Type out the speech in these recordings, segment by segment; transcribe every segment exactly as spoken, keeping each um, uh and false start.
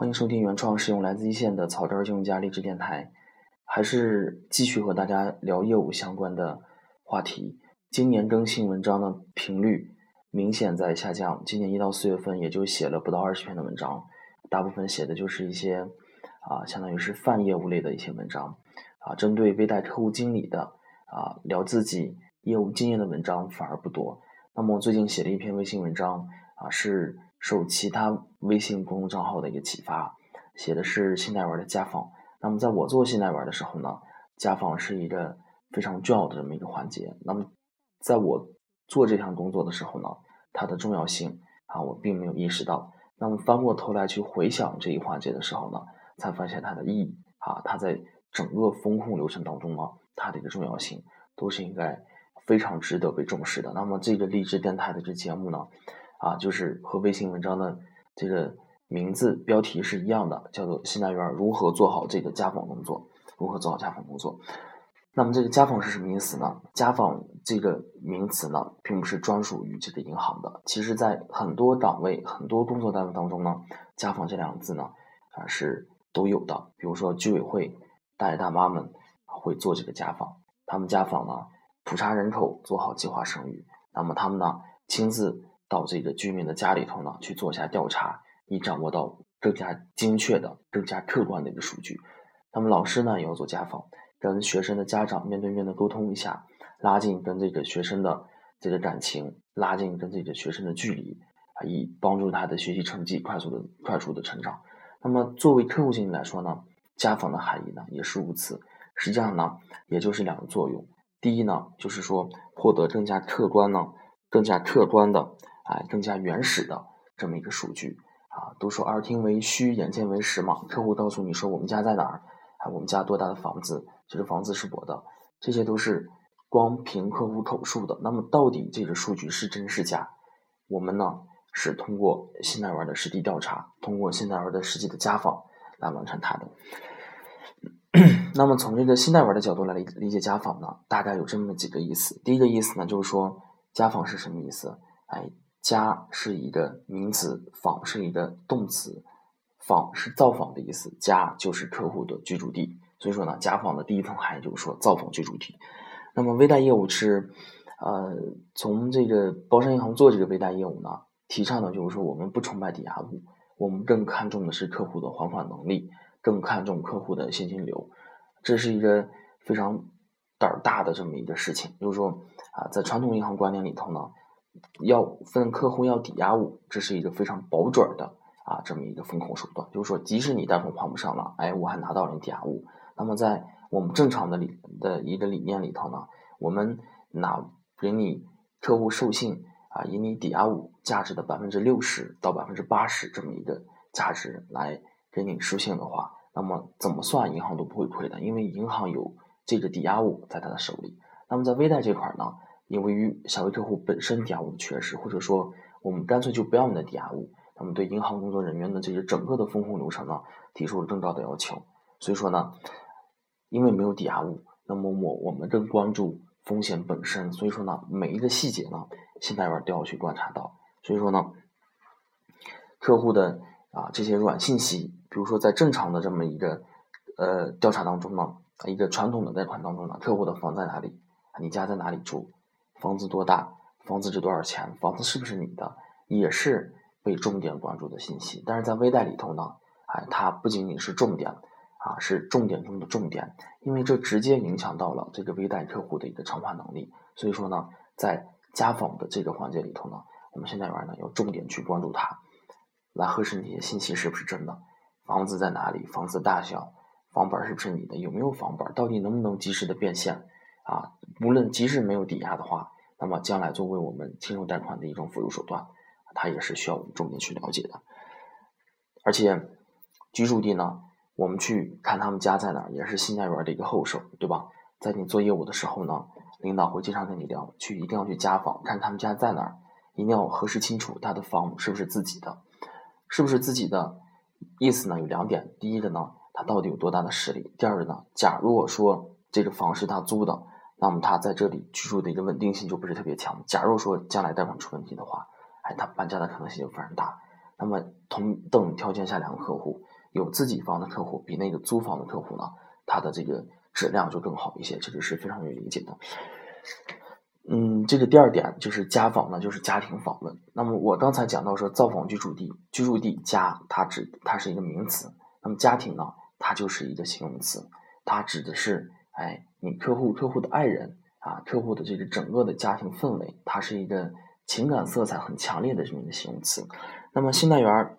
欢迎收听原创，是用来自一线的草根金融家励志电台，还是继续和大家聊业务相关的话题。今年更新文章的频率明显在下降，今年一到四月份也就写了不到二十篇的文章，大部分写的就是一些啊、呃，相当于是泛业务类的一些文章啊，针对微贷客户经理的啊，聊自己业务经验的文章反而不多。那么我最近写了一篇微信文章啊，是受其他微信公众账号的一个启发，写的是信贷员的家访。那么在我做信贷员的时候呢，家访是一个非常重要的这么一个环节。那么在我做这项工作的时候呢，它的重要性啊，我并没有意识到。那么翻过头来去回想这一环节的时候呢，才发现它的意义啊，它在整个风控流程当中呢，它的一个重要性都是应该非常值得被重视的。那么这个励志电台的这节目呢，啊，就是和微信文章的这个名字标题是一样的，叫做信贷员如何做好这个家访工作，如何做好家访工作。那么这个家访是什么意思呢？家访这个名词呢，并不是专属于这个银行的。其实在很多岗位、很多工作单位当中呢，家访这两个字呢，啊是都有的。比如说居委会大爷大妈们会做这个家访，他们家访呢普查人口，做好计划生育。那么他们呢亲自到这个居民的家里头呢去做一下调查，以掌握到更加精确的、更加客观的一个数据。那么老师呢也要做家访，跟学生的家长面对面的沟通一下，拉近跟这个学生的这个感情，拉近跟这个学生的距离，以帮助他的学习成绩快速的快速的成长。那么作为客户经理来说呢，家访的含义呢也是如此。实际上呢也就是两个作用。第一呢就是说获得更加客观呢更加客观的哎更加原始的这么一个数据啊，都说耳听为虚，眼见为实嘛，客户告诉你说我们家在哪儿，哎、啊、我们家多大的房子，这个房子是我的，这些都是光凭客户口述的。那么到底这个数据是真是假，我们呢是通过信贷员的实地调查，通过信贷员的实际的家访来完成它的。那么从这个信贷员的角度来理解家访呢，大概有这么几个意思。第一个意思呢就是说家访是什么意思，哎，家是一个名词，访是一个动词，访是造访的意思，家就是客户的居住地。所以说呢家访的第一层含义就是说造访居住地。那么微贷业务是呃，从这个包商银行做这个微贷业务呢，提倡的就是说我们不崇拜抵押物，我们更看重的是客户的还款能力，更看重客户的现金流。这是一个非常胆儿大的这么一个事情。就是说啊，在传统银行观念里头呢，要分客户要抵押物，这是一个非常保准的啊这么一个风控手段。就是说即使你贷款还不上了，哎，我还拿到了抵押物。那么在我们正常的理的一个理念里头呢，我们拿给你客户授信啊，以你抵押物价值的 百分之六十 到 百分之八十 这么一个价值来给你授信的话，那么怎么算银行都不会亏的，因为银行有这个抵押物在他的手里。那么在微贷这块呢，由于小微客户本身抵押物的缺失，或者说我们干脆就不要你的抵押物，那么对银行工作人员的这些整个的风控流程呢提出了更高的要求。所以说呢，因为没有抵押物，那么我我们更关注风险本身。所以说呢每一个细节呢信贷员都要去观察到。所以说呢客户的啊这些软信息，比如说在正常的这么一个呃调查当中呢，一个传统的贷款当中呢，客户的房在哪里，你家在哪里住，房子多大，房子值多少钱，房子是不是你的，也是被重点关注的信息。但是在微贷里头呢，哎，它不仅仅是重点啊，是重点中的重点，因为这直接影响到了这个微贷客户的一个偿还能力。所以说呢在家访的这个环节里头呢，我们信贷员呢要重点去关注它，来核实你的信息是不是真的，房子在哪里，房子大小，房本是不是你的，有没有房本，到底能不能及时的变现啊？无论即使没有抵押的话，那么将来作为我们亲手贷款的一种辅助手段，它也是需要我们重点去了解的。而且居住地呢，我们去看他们家在哪儿，也是信贷员的一个后手，对吧？在你做业务的时候呢，领导会经常跟你聊，去一定要去家访，看他们家在哪儿，一定要核实清楚他的房是不是自己的。是不是自己的意思呢有两点，第一个呢他到底有多大的实力，第二个呢假如我说这个房是他租的，那么他在这里居住的一个稳定性就不是特别强，假如说将来贷款出问题的话，哎，他搬家的可能性就非常大。那么同等条件下两个客户，有自己房的客户比那个租房的客户呢，他的这个质量就更好一些，这个是非常有理解的。嗯，这个第二点就是家访呢，就是家庭访问。那么我刚才讲到说造访居住地，居住地家它指它是一个名词，那么家庭呢它就是一个形容词，它指的是哎你客户客户的爱人啊，客户的这个整个的家庭氛围，它是一个情感色彩很强烈的这么一个形容词。那么新单元，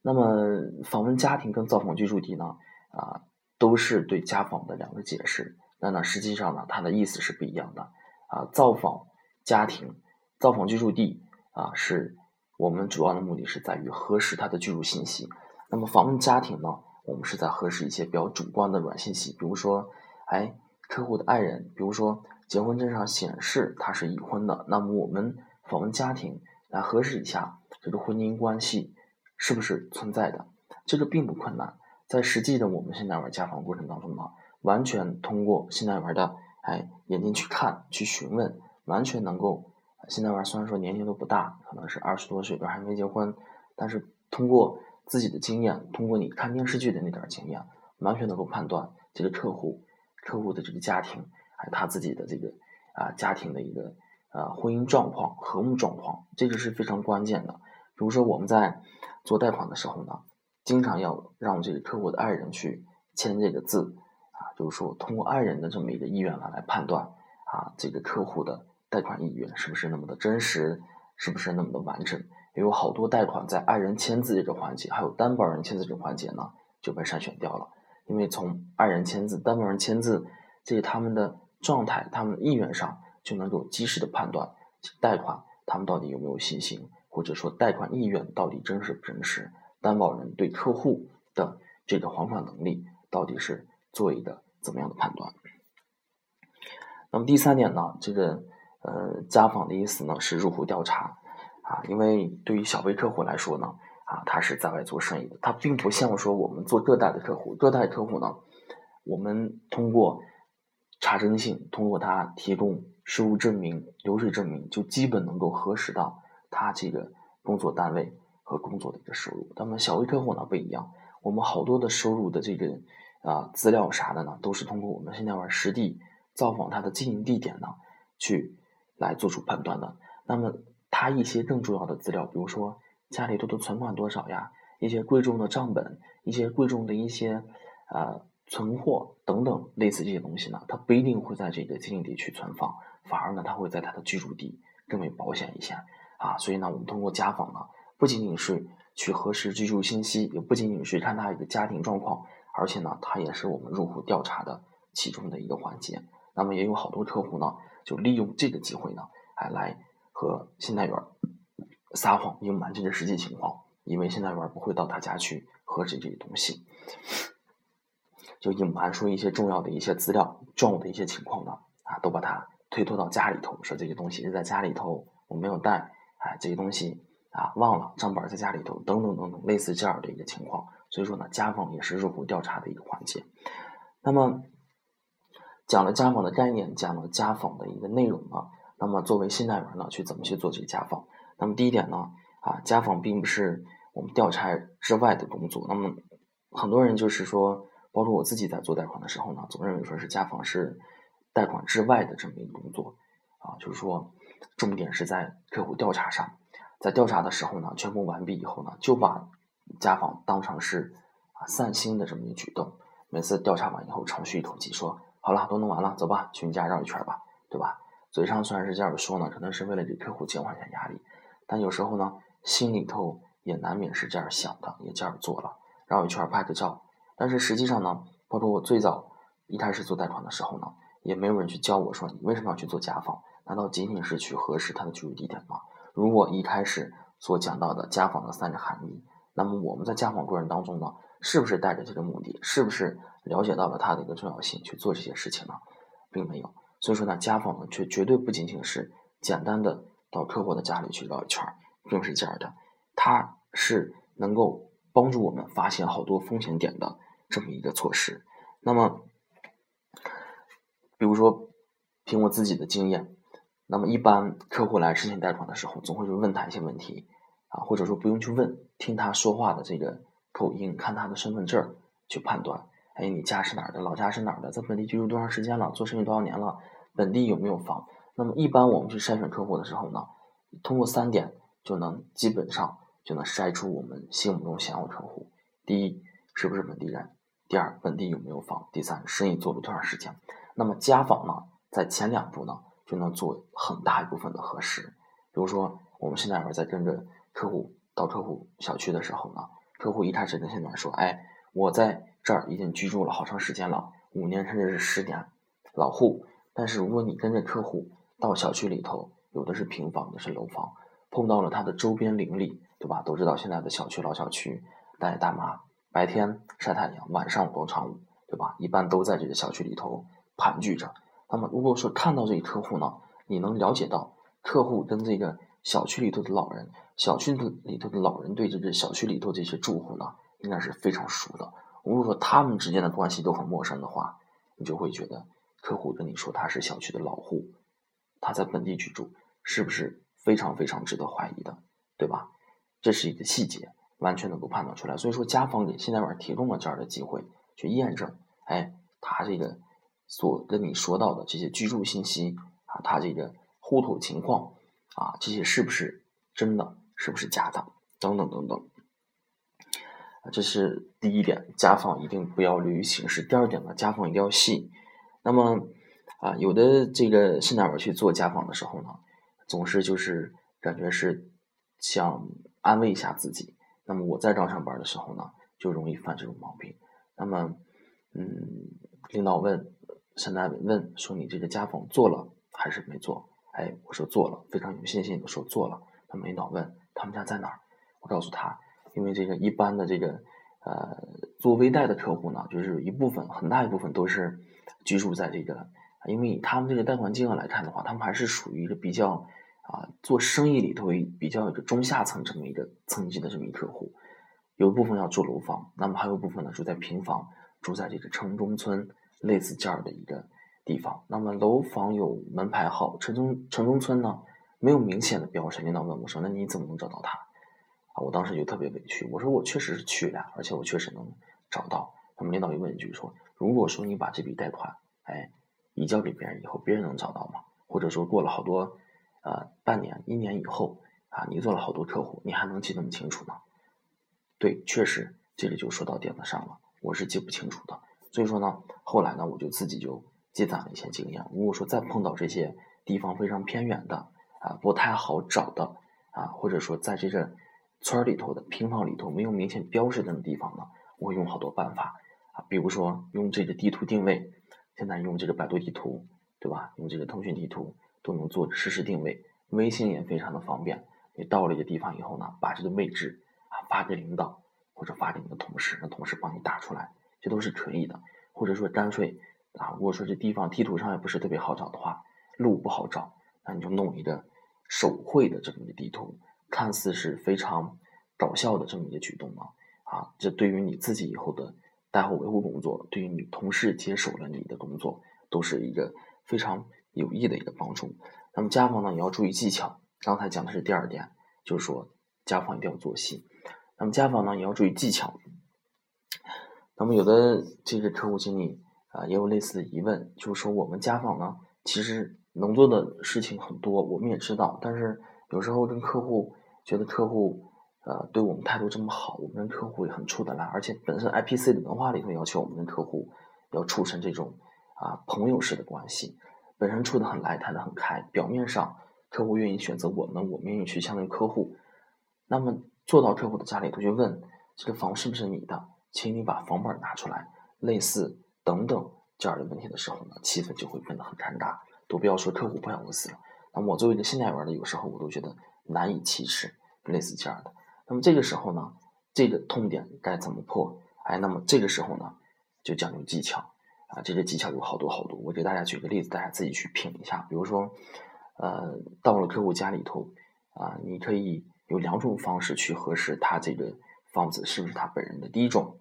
那么访问家庭跟造访居住地呢啊都是对家访的两个解释，那呢实际上呢它的意思是不一样的。啊，造访家庭、造访居住地啊，是我们主要的目的是在于核实它的居住信息。那么访问家庭呢，我们是在核实一些比较主观的软信息，比如说，哎，客户的爱人，比如说结婚证上显示他是已婚的，那么我们访问家庭来核实一下这个婚姻关系是不是存在的，这个并不困难。在实际的我们现在玩家访过程当中呢，完全通过现在玩的。哎，眼睛去看去询问，完全能够现在玩虽然说年龄都不大，可能是二十多岁都还没结婚，但是通过自己的经验，通过你看电视剧的那点经验，完全能够判断这个客户客户的这个家庭还有他自己的这个啊、呃、家庭的一个呃婚姻状况和睦状况，这个是非常关键的。比如说我们在做贷款的时候呢，经常要让这个客户的爱人去签这个字啊，就是说通过爱人的这么一个意愿来来判断啊，这个客户的贷款意愿是不是那么的真实，是不是那么的完整。也有好多贷款在爱人签字这个环节，还有担保人签字这个环节呢，就被筛选掉了。因为从爱人签字、担保人签字，这个他们的状态、他们的意愿上，就能够及时的判断贷款他们到底有没有信心，或者说贷款意愿到底真实不真实，担保人对客户的这个还款能力到底是。做一个怎么样的判断。那么第三点呢，这个呃家访的意思呢是入户调查啊，因为对于小微客户来说呢啊，他是在外做生意的，他并不像说我们做各代的客户，各代客户呢，我们通过查征信，通过他提供收入证明、流水证明，就基本能够核实到他这个工作单位和工作的一个收入。那么小微客户呢不一样，我们好多的收入的这个。啊，资料啥的呢，都是通过我们现在玩实地造访它的经营地点呢，去来做出判断的。那么它一些更重要的资料，比如说家里头的存款多少呀，一些贵重的账本，一些贵重的一些呃存货等等，类似这些东西呢，它不一定会在这个经营地区存放，反而呢，它会在它的居住地更为保险一些啊。所以呢，我们通过家访呢，不仅仅是去核实居住信息，也不仅仅是看它一个家庭状况。而且呢，它也是我们入户调查的其中的一个环节。那么也有好多客户呢，就利用这个机会呢，哎，来和信贷员撒谎隐瞒这个实际情况，因为信贷员不会到他家去核实这些东西，就隐瞒说一些重要的一些资料、重要的一些情况呢，啊，都把它推脱到家里头，说这些东西是在家里头，我没有带，哎，这些东西啊忘了，账本在家里头，等等等等，类似这样的一个情况。所以说呢，家访也是入户调查的一个环节。那么讲了家访的概念，讲了家访的一个内容呢，那么作为信贷员呢，去怎么去做这个家访？那么第一点呢，啊，家访并不是我们调查之外的工作。那么很多人就是说，包括我自己在做贷款的时候呢，总认为说是家访是贷款之外的这么一个工作啊，就是说重点是在客户调查上，在调查的时候呢，全部完毕以后呢，就把家访当成是啊散心的这么一举动，每次调查完以后长吁一口气说好了，都弄完了，走吧，去你家绕一圈吧，对吧？嘴上虽然是这样说呢，可能是为了给客户减缓一下压力，但有时候呢，心里头也难免是这样想的，也这样做了，绕一圈拍个照。但是实际上呢，包括我最早一开始做贷款的时候呢，也没有人去教我说你为什么要去做家访？难道仅仅是去核实他的居住地点吗？如果一开始所讲到的家访的三个含义，那么我们在家访过程当中呢，是不是带着这个目的，是不是了解到了它的一个重要性去做这些事情呢？并没有。所以说呢，家访呢却绝对不仅仅是简单的到客户的家里去绕一圈，并不是这样的，它是能够帮助我们发现好多风险点的这么一个措施。那么比如说凭我自己的经验，那么一般客户来申请贷款的时候，总会去问他一些问题，啊，或者说不用去问，听他说话的这个口音，看他的身份证去判断，哎，你家是哪儿的，老家是哪儿的，在本地居住多长时间了，做生意多少年了，本地有没有房。那么一般我们去筛选客户的时候呢，通过三点就能基本上就能筛出我们心目中想要的客户。第一，是不是本地人？第二，本地有没有房？第三，生意做了多长时间？那么家访呢，在前两步呢就能做很大一部分的核实。比如说我们现在在跟着客户到客户小区的时候呢，客户一开始跟现场说，哎，我在这儿已经居住了好长时间了，五年甚至是十年，老户。但是如果你跟着客户到小区里头，有的是平房，有的是楼房，碰到了他的周边邻里，对吧？都知道现在的小区老小区大爷大妈白天晒太阳，晚上广场舞，对吧？一般都在这个小区里头盘踞着。那么如果说看到这个客户呢，你能了解到客户跟这个小区里头的老人，小区里头的老人对这个小区里头这些住户呢，应该是非常熟的。如果说他们之间的关系都很陌生的话，你就会觉得客户跟你说他是小区的老户，他在本地居住，是不是非常非常值得怀疑的，对吧？这是一个细节，完全能够判断出来。所以说家访给现代版提供了这样的机会去验证，哎，他这个所跟你说到的这些居住信息啊，他这个户头情况啊，这些是不是真的，是不是假的，等等等等。这是第一点，家访一定不要流于形式。第二点呢，家访一定要细。那么啊，有的这个现代版去做家访的时候呢，总是就是感觉是想安慰一下自己。那么我在刚上班的时候呢，就容易犯这种毛病。那么，嗯，领导问，沈大伟问说你这个家访做了还是没做？哎，我说做了，非常有信心的说做了。那么领导问他们家在哪儿，我告诉他，因为这个一般的这个呃做微贷的客户呢，就是一部分很大一部分都是居住在这个，因为他们这个贷款金额来看的话，他们还是属于一个比较。啊，做生意里头比较有个中下层这么一个层级的这么一个客户，有部分要住楼房，那么还有部分呢住在平房，住在这个城中村类似这样的一个地方。那么楼房有门牌号，城中城中村呢没有明显的标识。领导问我说：“那你怎么能找到他？”啊，我当时就特别委屈，我说我确实是去了，而且我确实能找到。那么领导又问一句说：“如果说你把这笔贷款，哎，移交给别人以后，别人能找到吗？或者说过了好多？”呃，半年、一年以后啊，你做了好多客户，你还能记那么清楚吗？对，确实，这个就说到点子上了，我是记不清楚的。所以说呢，后来呢，我就自己就积攒了一些经验。如果说再碰到这些地方非常偏远的啊，不太好找的啊，或者说在这个村里头的平房里头没有明显标识的地方呢，我会用好多办法啊，比如说用这个地图定位，现在用这个百度地图，对吧？用这个腾讯地图。都能做实时定位，微信也非常的方便。你到了一个地方以后呢，把这个位置啊发给领导，或者发给你的同事，让同事帮你打出来，这都是可以的。或者说干脆啊，如果说这地方地图上也不是特别好找的话，路不好找，那你就弄一个手绘的这么一个地图，看似是非常搞笑的这么一个举动啊啊，这对于你自己以后的贷后维护工作，对于你同事接手了你的工作，都是一个非常有益的一个帮助。那么家访呢也要注意技巧，刚才讲的是第二点，就是说家访一定要做细。那么家访呢也要注意技巧。那么有的这个客户经理啊、呃、也有类似的疑问，就是说我们家访呢其实能做的事情很多，我们也知道，但是有时候跟客户觉得客户呃对我们态度这么好，我们跟客户也很处得来，而且本身 I P C 的文化里头要求我们跟客户要促成这种啊、呃、朋友式的关系。本身处得很来，谈得很开，表面上客户愿意选择我们，我们愿意去相对客户。那么坐到客户的家里头去问这个房是不是你的，请你把房本拿出来，类似等等这样的问题的时候呢，气氛就会变得很尴尬，都不要说客户不好意思了。那么我作为一个现代人的，有时候我都觉得难以启齿，类似这样的。那么这个时候呢，这个痛点该怎么破？哎，那么这个时候呢，就讲究技巧。啊，这个技巧有好多好多，我给大家举个例子，大家自己去品一下。比如说，呃，到了客户家里头，啊、呃，你可以有两种方式去核实他这个房子是不是他本人的。第一种，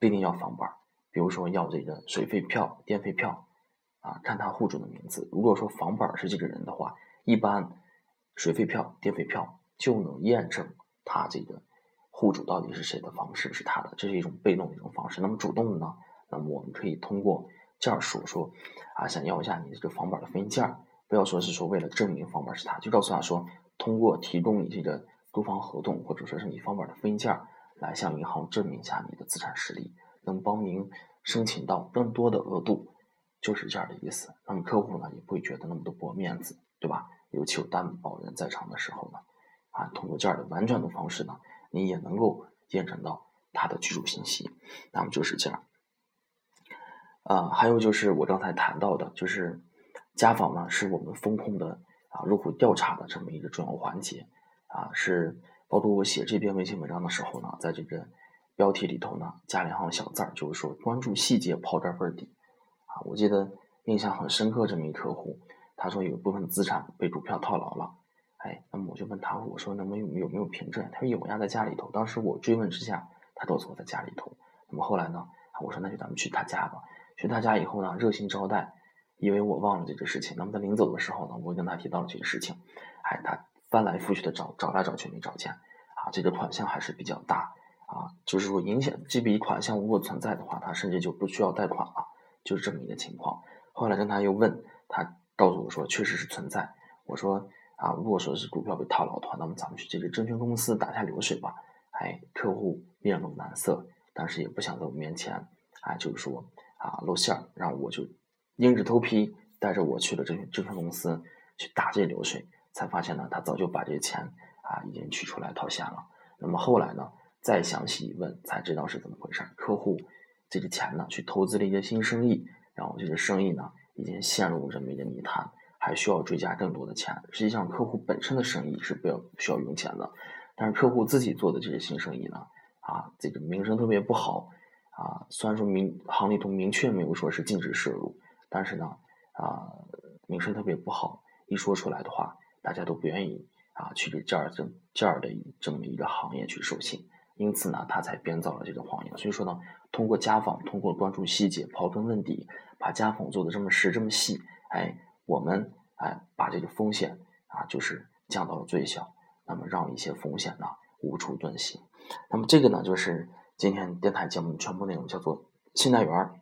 不一定要房本，比如说要这个水费票、电费票，啊，看他户主的名字。如果说房本是这个人的话，一般水费票、电费票就能验证他这个户主到底是谁的方式是他的，这是一种被动的一种方式。那么主动的呢，那么我们可以通过件数说啊，想要一下你这个房板的分件，不要说是说为了证明房板是他，就告诉他说通过提供你这个租房合同或者说是你房板的分件来向银行证明一下你的资产实力，能帮您申请到更多的额度，就是这样的意思。那么客户呢也不会觉得那么多薄面子，对吧？尤其有担保人在场的时候呢，啊，通过这样的婉转的方式呢，你也能够验证到他的居住信息。那么就是这样。呃，还有就是我刚才谈到的，就是家访呢是我们风控的啊入户调查的这么一个重要环节啊，是包括我写这篇微信文章的时候呢，在这个标题里头呢加了一行小字儿，就是说关注细节刨根问底啊。我记得印象很深刻，这么一客户他说有部分资产被股票套牢了，哎，那么我就问他，我说能不能有没有凭证？他说有呀，在家里头。当时我追问之下，他告诉我在家里头。那么后来呢，我说那就咱们去他家吧。去他家以后呢，热心招待，因为我忘了这个事情。那么在临走的时候呢，我跟他提到了这个事情，哎，他翻来覆去的找，找来找去没找见啊，这个款项还是比较大啊，就是说影响这笔款项如果存在的话，他甚至就不需要贷款了，就是这么一个情况。后来跟他又问，他告诉我说确实是存在。我说啊，如果说是股票被套牢的话，那么咱们去这个证券公司打下流水吧。哎，客户面露难色，但是也不想在我面前啊，就是说啊露馅儿，让我就硬着头皮带着我去了证券证券公司去打这流水，才发现呢，他早就把这钱啊已经取出来套现了。那么后来呢，再详细一问才知道是怎么回事，客户这个钱呢去投资了一些新生意，然后这个生意呢已经陷入这么一个泥潭，还需要追加更多的钱。实际上客户本身的生意是不要需要用钱的，但是客户自己做的这些新生意呢啊，这个名声特别不好啊。虽然说明行里头明确没有说是禁止摄入，但是呢啊名声特别不好，一说出来的话大家都不愿意啊去这样这这样的这么一个行业去授信，因此呢他才编造了这种谎言。所以说呢，通过家访，通过关注细节刨根问底，把家访做的这么实这么细，哎，我们哎把这个风险啊就是降到了最小，那么让一些风险呢无处遁形。那么这个呢就是今天电台节目全部内容，叫做信贷员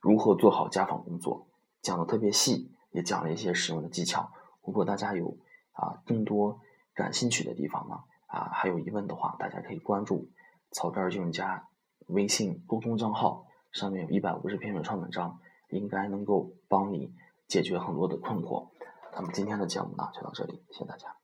如何做好家访工作，讲的特别细，也讲了一些实用的技巧。如果大家有啊更多感兴趣的地方呢啊还有疑问的话，大家可以关注草根金融家微信沟通账号，上面有一百五十篇原创文章，应该能够帮你解决很多的困惑。那么今天的节目呢就到这里，谢谢大家。